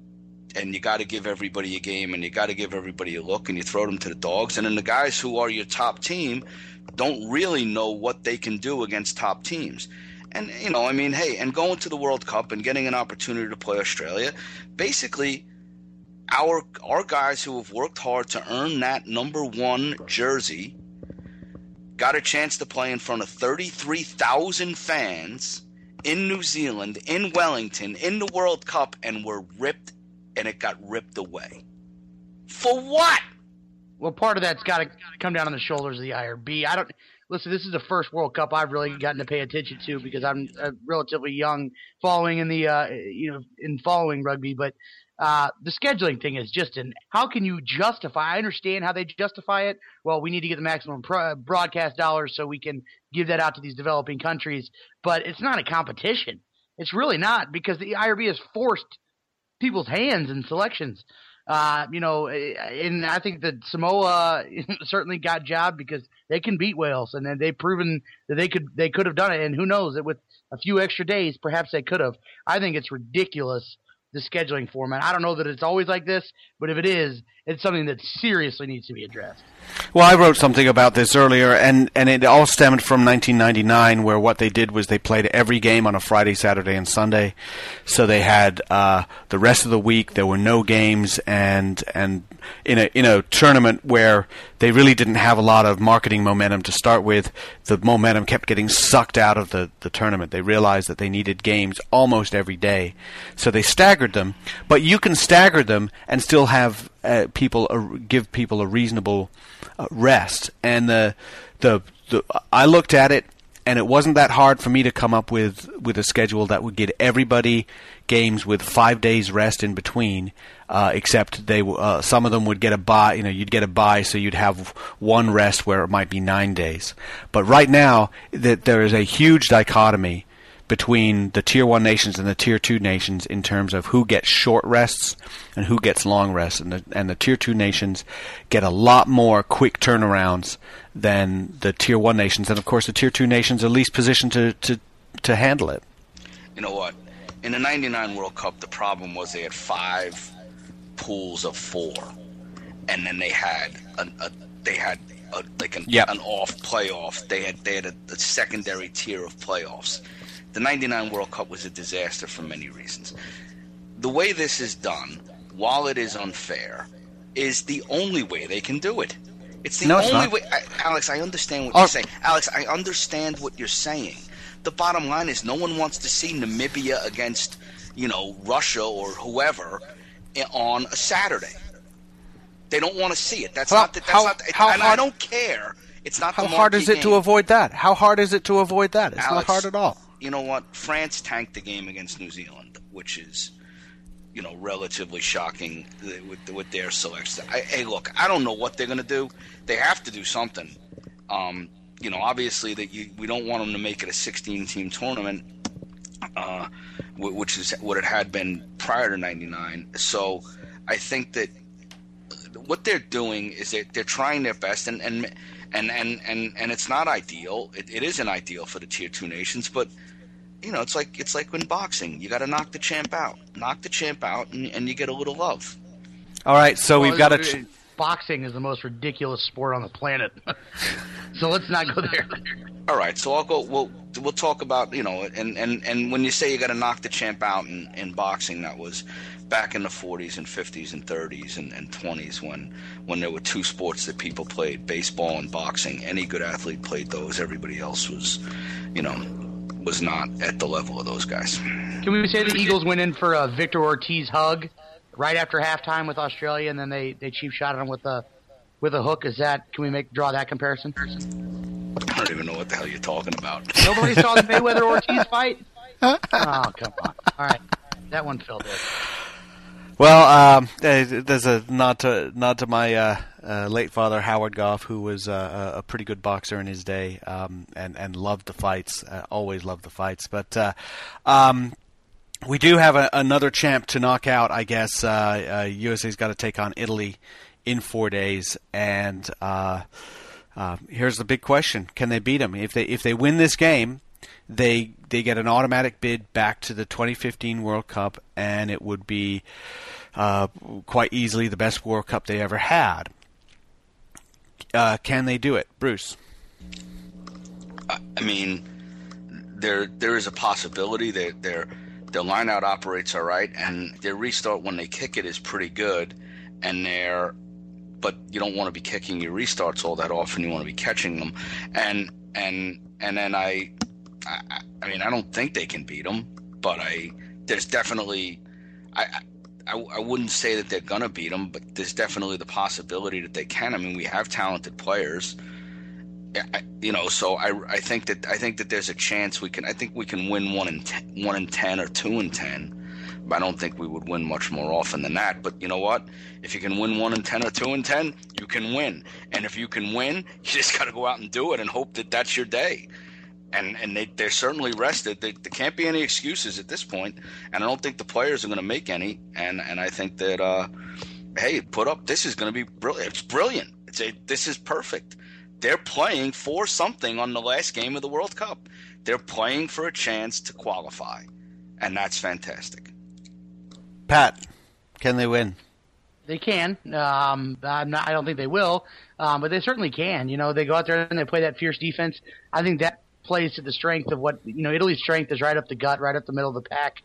and you got to give everybody a game, and you got to give everybody a look, and you throw them to the dogs. And then the guys who are your top team don't really know what they can do against top teams. And, you know, I mean, hey, and going to the World Cup and getting an opportunity to play Australia, basically our our guys who have worked hard to earn that number one jersey got a chance to play in front of thirty-three thousand fans in New Zealand, in Wellington, in the World Cup, and were ripped. And it got ripped away. For what? Well, part of that's got to come down on the shoulders of the I R B. I don't listen. This is the first World Cup I've really gotten to pay attention to because I'm uh, relatively young, following in the uh, you know in following rugby. But uh, the scheduling thing is just an. How can you justify? I understand how they justify it. Well, we need to get the maximum pro- broadcast dollars so we can give that out to these developing countries. But it's not a competition. It's really not, because the I R B is forced people's hands and selections, uh, you know, and I think that Samoa certainly got jobbed because they can beat Wales, and then they've proven that they could they could have done it. And who knows, that with a few extra days, perhaps they could have. I think it's ridiculous the scheduling format. I don't know that it's always like this, but if it is, it's something that seriously needs to be addressed. Well, I wrote something about this earlier, and, and it all stemmed from nineteen ninety-nine, where what they did was they played every game on a Friday, Saturday, and Sunday. So they had uh, the rest of the week, there were no games, and and in a, in a tournament where they really didn't have a lot of marketing momentum to start with, the momentum kept getting sucked out of the, the tournament. They realized that they needed games almost every day. So they staggered them, but you can stagger them and still have uh, people uh, give people a reasonable uh, rest. And the, the the I looked at it, and it wasn't that hard for me to come up with with a schedule that would give everybody games with five days rest in between. Uh, except they uh, some of them would get a bye. You know, you'd get a bye, so you'd have one rest where it might be nine days. But right now, that there is a huge dichotomy between the Tier one nations and the Tier two nations in terms of who gets short rests and who gets long rests. And the, and the Tier two nations get a lot more quick turnarounds than the Tier one nations. And, of course, the Tier two nations are least positioned to, to, to handle it. You know what? In the ninety-nine World Cup, the problem was they had five pools of four. And then they had a, a, they had a, like an, yep. an off playoff. They had, they had a, a secondary tier of playoffs. The ninety-nine World Cup was a disaster for many reasons. The way this is done, while it is unfair, is the only way they can do it. It's the no, only it's way. I, Alex, I understand what oh. you're saying. Alex, I understand what you're saying. The bottom line is no one wants to see Namibia against, you know, Russia or whoever on a Saturday. They don't want to see it. That's how, not. The, that's how, not. The, how and hard, I don't care. It's not. How the hard is it game. to avoid that? How hard is it to avoid that? It's Alex, not hard at all. You know what? France tanked the game against New Zealand, which is, you know, relatively shocking with, with their selection. I, hey, look, I don't know what they're going to do. They have to do something. Um, you know, obviously that you, we don't want them to make it a sixteen-team tournament, uh, which is what it had been prior to ninety-nine. So I think that what they're doing is they're, they're trying their best, and and and and, and, and it's not ideal. It, it isn't ideal for the Tier two nations, but you know, it's like it's like when boxing, you got to knock the champ out, knock the champ out, and, and you get a little love. All right, so well, we've got a. Ch- boxing is the most ridiculous sport on the planet, so let's not go there. All right, so I'll go. We'll we'll talk about you know, and and, and when you say you got to knock the champ out in, in boxing, that was back in the forties and fifties and thirties and, and twenties when when there were two sports that people played, baseball and boxing. Any good athlete played those. Everybody else was, you know, was not at the level of those guys. Can we say the Eagles went in for a Victor Ortiz hug right after halftime with Australia, and then they, they cheap shot him with a with a hook? Is that can we make draw that comparison? I don't even know what the hell you're talking about. Nobody saw the Mayweather Ortiz fight? Oh, come on. All right. That one fell there. Well, um, there's a nod to, nod to my uh, uh, late father, Howard Goff, who was uh, a pretty good boxer in his day um, and, and loved the fights, uh, always loved the fights. But uh, um, we do have a, another champ to knock out, I guess. Uh, uh, U S A's got to take on Italy in four days, and uh, uh, here's the big question. Can they beat them? If they, if they win this game, they they get an automatic bid back to the twenty fifteen World Cup, and it would be uh, quite easily the best World Cup they ever had. Uh, can they do it, Bruce? I mean, there there is a possibility that their their lineout operates all right, and their restart when they kick it is pretty good, and their but you don't want to be kicking your restarts all that often. You want to be catching them, and and and then I. I, I mean, I don't think they can beat them, but I there's definitely I, I, I wouldn't say that they're gonna beat them, but there's definitely the possibility that they can. I mean, we have talented players, I, you know. So I, I think that I think that there's a chance we can. I think we can win one in ten, one in ten or two in ten. But I don't think we would win much more often than that. But you know what? If you can win one in ten or two in ten, you can win. And if you can win, you just gotta go out and do it and hope that that's your day. And and they, they're certainly rested. They, there can't be any excuses at this point, and I don't think the players are going to make any. And, and I think that, uh, hey, put up – this is going to be – it's brilliant. It's a, this is perfect. They're playing for something on the last game of the World Cup. They're playing for a chance to qualify, and that's fantastic. Pat, can they win? They can. Um, I'm not, I don't think they will, um, but they certainly can. You know, they go out there and they play that fierce defense. I think that plays to the strength of what, you know, Italy's strength is right up the gut, right up the middle of the pack.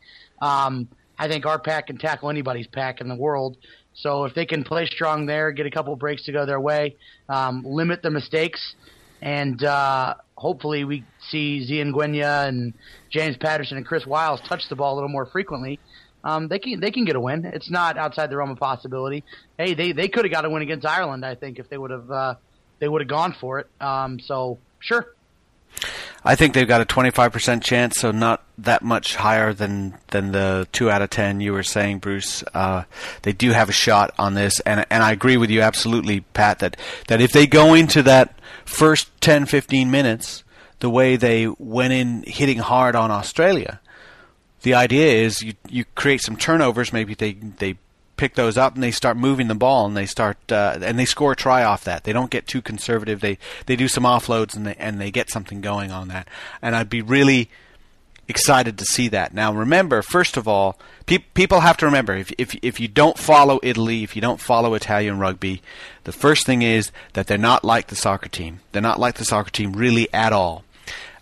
Um, I think our pack can tackle anybody's pack in the world. So if they can play strong there, get a couple breaks to go their way, um, limit the mistakes, and uh, hopefully we see Taku Ngwenya and James Patterson and Chris Wiles touch the ball a little more frequently. Um, they can they can get a win. It's not outside the realm of possibility. Hey, they, they could have got a win against Ireland, I think, if they would have uh, they would have gone for it. Um, so sure. I think they've got a twenty-five percent chance, so not that much higher than, than the two out of ten you were saying, Bruce. Uh, they do have a shot on this, and and I agree with you absolutely, Pat, that, that if they go into that first ten, fifteen minutes the way they went in hitting hard on Australia, the idea is you, you create some turnovers, maybe they they pick those up and they start moving the ball and they start uh, and they score a try off that. They don't get too conservative. They they do some offloads and they, and they get something going on that. And I'd be really excited to see that. Now remember, first of all, pe- people have to remember if if if you don't follow Italy, if you don't follow Italian rugby, the first thing is that they're not like the soccer team. They're not like the soccer team really at all.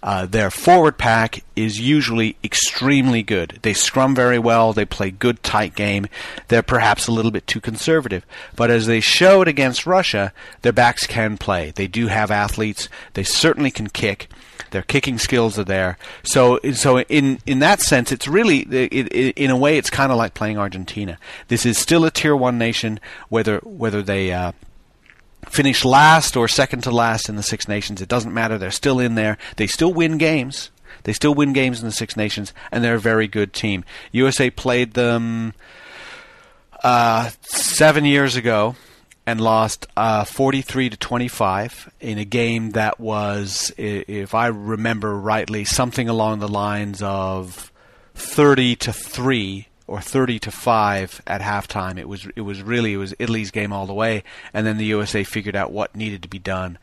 Uh, their forward pack is usually extremely good. They scrum very well. They play good tight game. They're perhaps a little bit too conservative. But as they showed against Russia, their backs can play. They do have athletes. They certainly can kick. Their kicking skills are there. So, so in, in that sense, it's really, it, it, in a way, it's kind of like playing Argentina. This is still a tier one nation, whether whether they... Uh, finish last or second to last in the Six Nations. It doesn't matter. They're still in there. They still win games. They still win games in the Six Nations, and they're a very good team. U S A played them uh, seven years ago and lost uh, forty-three to twenty-five in a game that was, if I remember rightly, something along the lines of thirty to three or thirty to five at halftime. It was it was really it was Italy's game all the way, and then the U S A figured out what needed to be done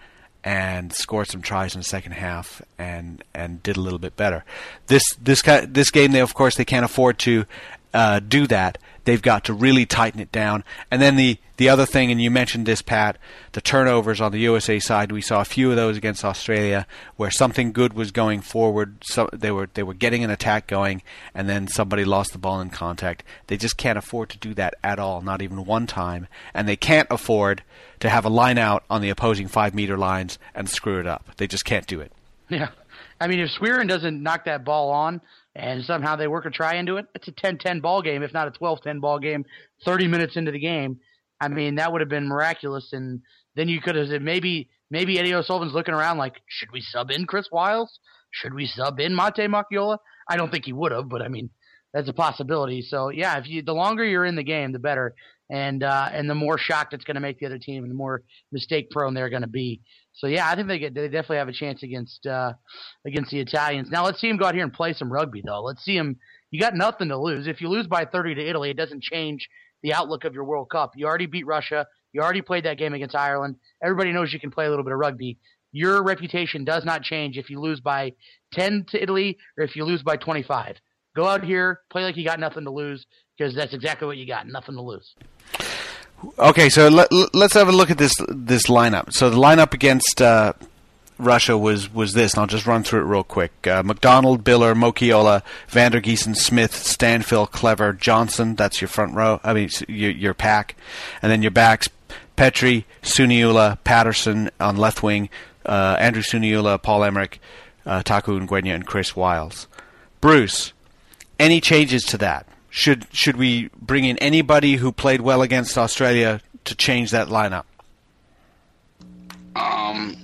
and scored some tries in the second half and and did a little bit better. This this this game, they of course they can't afford to uh, do that. They've got to really tighten it down. And then the the other thing, and you mentioned this, Pat, the turnovers on the U S A side. We saw a few of those against Australia, where something good was going forward. So they were they were getting an attack going, and then somebody lost the ball in contact. They just can't afford to do that at all, not even one time. And they can't afford to have a line out on the opposing five meter lines and screw it up. They just can't do it. Yeah, I mean, if Swearin doesn't knock that ball on, and somehow they work a try into it, it's a ten ten ball game, if not a twelve ten ball game, thirty minutes into the game. I mean, that would have been miraculous. And then you could have said, maybe maybe Eddie O'Sullivan's looking around like, should we sub in Chris Wiles? Should we sub in Mate Machiola? I don't think he would have, but I mean, that's a possibility. So, yeah, if you the longer you're in the game, the better. And uh, and the more shocked it's going to make the other team and the more mistake-prone they're going to be. So, yeah, I think they get, they definitely have a chance against uh, against the Italians. Now, let's see them go out here and play some rugby, though. Let's see them. You got nothing to lose. If you lose by thirty to Italy, it doesn't change the outlook of your World Cup. You already beat Russia. You already played that game against Ireland. Everybody knows you can play a little bit of rugby. Your reputation does not change if you lose by ten to Italy or if you lose by twenty-five. Go out here, play like you got nothing to lose, because that's exactly what you got, nothing to lose. Okay, so let, let's have a look at this this lineup. So the lineup against uh, Russia was, was this, and I'll just run through it real quick. Uh, McDonald, Biller, Mokiola, Van der Giesen, Smith, Stanfield, Clever, Johnson. That's your front row. I mean, your, your pack. And then your backs, Petrie, Suniula, Patterson on left wing, uh, Andrew Suniula, Paul Emmerich, uh, Taku Ngwenya, and Chris Wiles. Bruce, any changes to that? Should should we bring in anybody who played well against Australia to change that lineup? Um,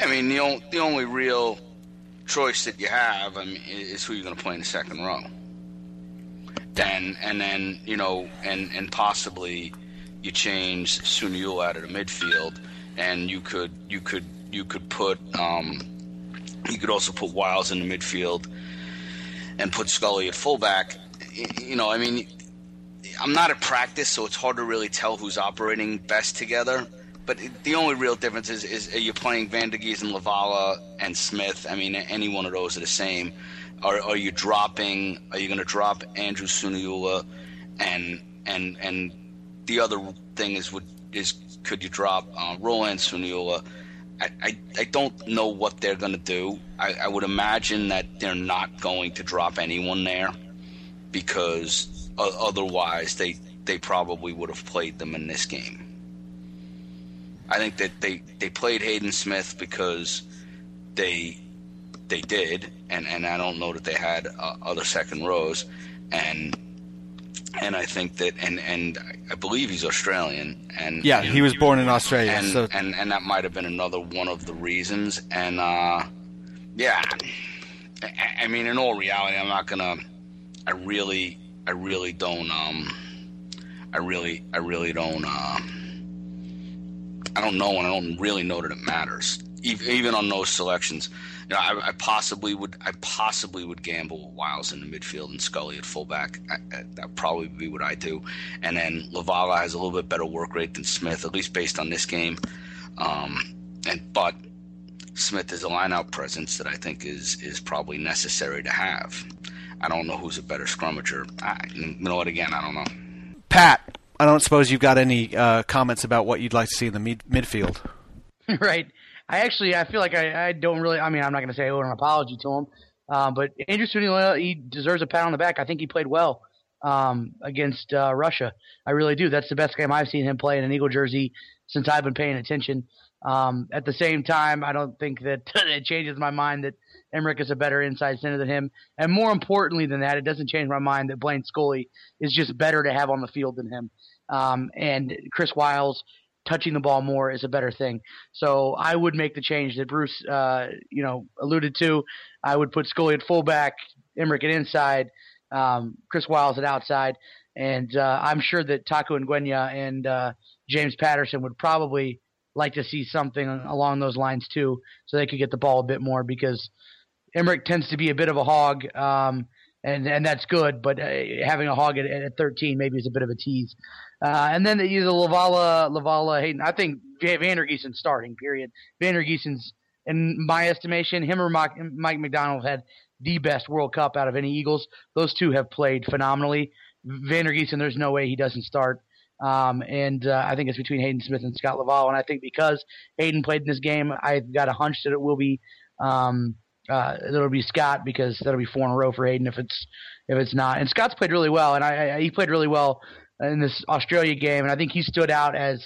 I mean, the, on, the only real choice that you have, I mean, is who you're going to play in the second row. Then and then you know, and, and possibly you change Suniula out of the midfield, and you could you could you could put um, you could also put Wiles in the midfield and put Scully at fullback. You know, I mean, I'm not at practice, so it's hard to really tell who's operating best together. But it, the only real difference is, is you're playing Van der Giesen, LaValla, and Smith. I mean, any one of those are the same. Are, are you dropping? Are you going to drop Andrew Suniula and and and the other thing is would is could you drop uh, Roland Suniula? I, I I don't know what they're going to do. I, I would imagine that they're not going to drop anyone there, because uh, otherwise they they probably would have played them in this game. I think that they, they played Hayden Smith because they they did, and, and I don't know that they had uh, other second rows, and and I think that and, and I believe he's Australian, and yeah, he was born in Australia, and, so. and and that might have been another one of the reasons, and uh, yeah, I, I mean in all reality, I'm not gonna, I really I really don't um I really I really don't um. I don't know, and I don't really know that it matters. Even on those selections, you know, I, I possibly would, I possibly would gamble with Wiles in the midfield and Scully at fullback. I, I, that'd probably be what I do. And then LaValla has a little bit better work rate than Smith, at least based on this game. Um, and but Smith is a line-out presence that I think is is probably necessary to have. I don't know who's a better scrummager. I, you know what? Again, I don't know. Pat. I don't suppose you've got any uh, comments about what you'd like to see in the mid- midfield. Right. I actually, I feel like I, I don't really, I mean, I'm not going to say I owe an apology to him, uh, but Andrew Suniula, he deserves a pat on the back. I think he played well um, against uh, Russia. I really do. That's the best game I've seen him play in an Eagle jersey since I've been paying attention. Um, at the same time, I don't think that it changes my mind that Emmerich is a better inside center than him. And more importantly than that, it doesn't change my mind that Blaine Scully is just better to have on the field than him. Um, and Chris Wiles touching the ball more is a better thing. So I would make the change that Bruce, uh, you know, alluded to. I would put Scully at fullback, Emmerich at inside, um, Chris Wiles at outside. And uh, I'm sure that Taku Ngwenya and uh, James Patterson would probably like to see something along those lines too, so they could get the ball a bit more, because Emmerich tends to be a bit of a hog, um, and, and that's good, but uh, having a hog at, at thirteen maybe is a bit of a tease. Uh, and then either LaValla, LaValla, Hayden. I think Vander Giesen's starting, period. Vander Giesen's, in my estimation, him or Mike, Mike McDonald had the best World Cup out of any Eagles. Those two have played phenomenally. Vander Giesen, there's no way he doesn't start. Um, and uh, I think it's between Hayden Smith and Scott LaValla. And I think because Hayden played in this game, I've got a hunch that it will be um, – Uh, it'll be Scott, because that'll be four in a row for Hayden if it's if it's not. And Scott's played really well, and I, I, he played really well in this Australia game, and I think he stood out as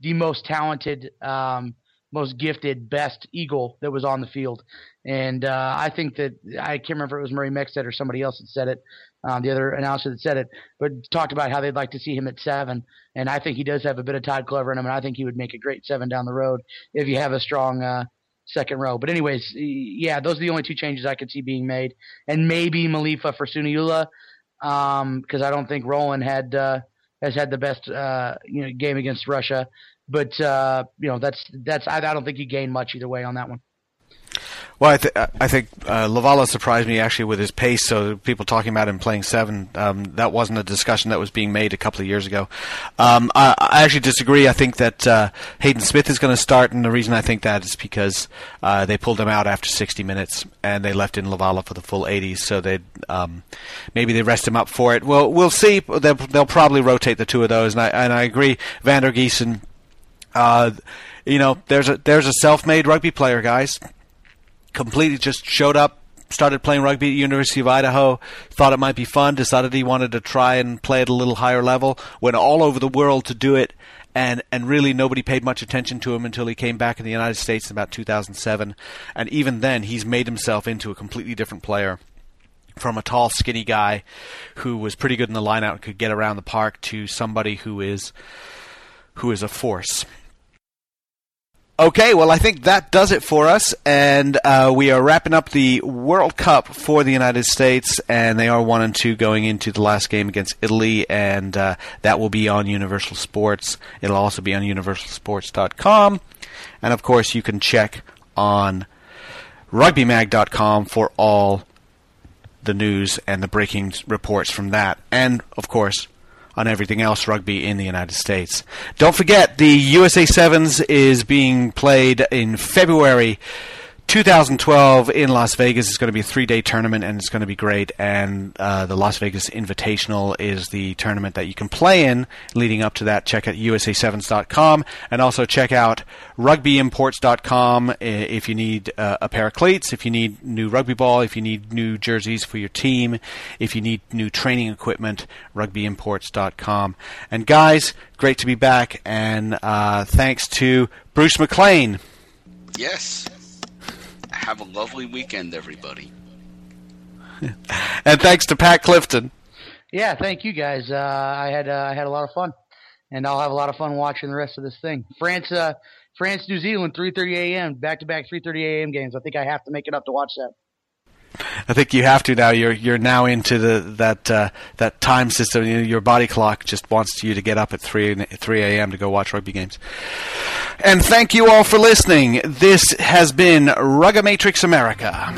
the most talented, um, most gifted, best Eagle that was on the field. And uh, I think that I can't remember if it was Murray Mexted or somebody else that said it, um, the other announcer that said it, but talked about how they'd like to see him at seven. And I think he does have a bit of Todd Glover in him, and I think he would make a great seven down the road if you have a strong. Uh, Second row. But anyways, yeah, those are the only two changes I could see being made. And maybe Malifa for Suniula, because um, I don't think Roland had uh, has had the best uh, you know game against Russia. But uh, you know that's that's I, I don't think you gain much either way on that one. Well, I, th- I think uh, LaValla surprised me actually with his pace. So people talking about him playing seven, um, that wasn't a discussion that was being made a couple of years ago. Um, I, I actually disagree. I think that uh, Hayden Smith is going to start, and the reason I think that is because uh, they pulled him out after sixty minutes and they left in LaValla for the full eighty. So they um, maybe they rest him up for it. Well, we'll see. They'll, they'll probably rotate the two of those, and I and I agree. Vander Giesen, uh, you know, there's a there's a self-made rugby player, guys. Completely just showed up, started playing rugby at the University of Idaho, thought it might be fun, decided he wanted to try and play at a little higher level, went all over the world to do it, and, and really nobody paid much attention to him until he came back in the United States in about two thousand seven. And even then, he's made himself into a completely different player. From a tall, skinny guy who was pretty good in the lineout and could get around the park to somebody who is who is a force. Okay, well, I think that does it for us, and uh, we are wrapping up the World Cup for the United States, and they are one and two going into the last game against Italy, and uh, that will be on Universal Sports. It'll also be on universal sports dot com, and of course, you can check on rugby mag dot com for all the news and the breaking reports from that, and of course, on everything else rugby in the United States. Don't forget, the U S A Sevens is being played in February two thousand twelve in Las Vegas is going to be a three-day tournament, and it's going to be great. And uh, the Las Vegas Invitational is the tournament that you can play in. Leading up to that, check out U S A sevens dot com, and also check out Rugby Imports dot com if you need uh, a pair of cleats, if you need new rugby ball, if you need new jerseys for your team, if you need new training equipment, Rugby Imports dot com. And guys, great to be back, and uh, thanks to Bruce McLean. Yes. Have a lovely weekend, everybody. And thanks to Pat Clifton. Yeah, thank you guys. Uh, I had uh, I had a lot of fun, and I'll have a lot of fun watching the rest of this thing. France, uh, France, New Zealand, three thirty a m back-to-back three thirty a m games. I think I have to make it up to watch that. I think you have to now. You're you're now into the that uh, that time system. You know, your body clock just wants you to get up at three a m to go watch rugby games. And thank you all for listening. This has been RuggaMatrix America.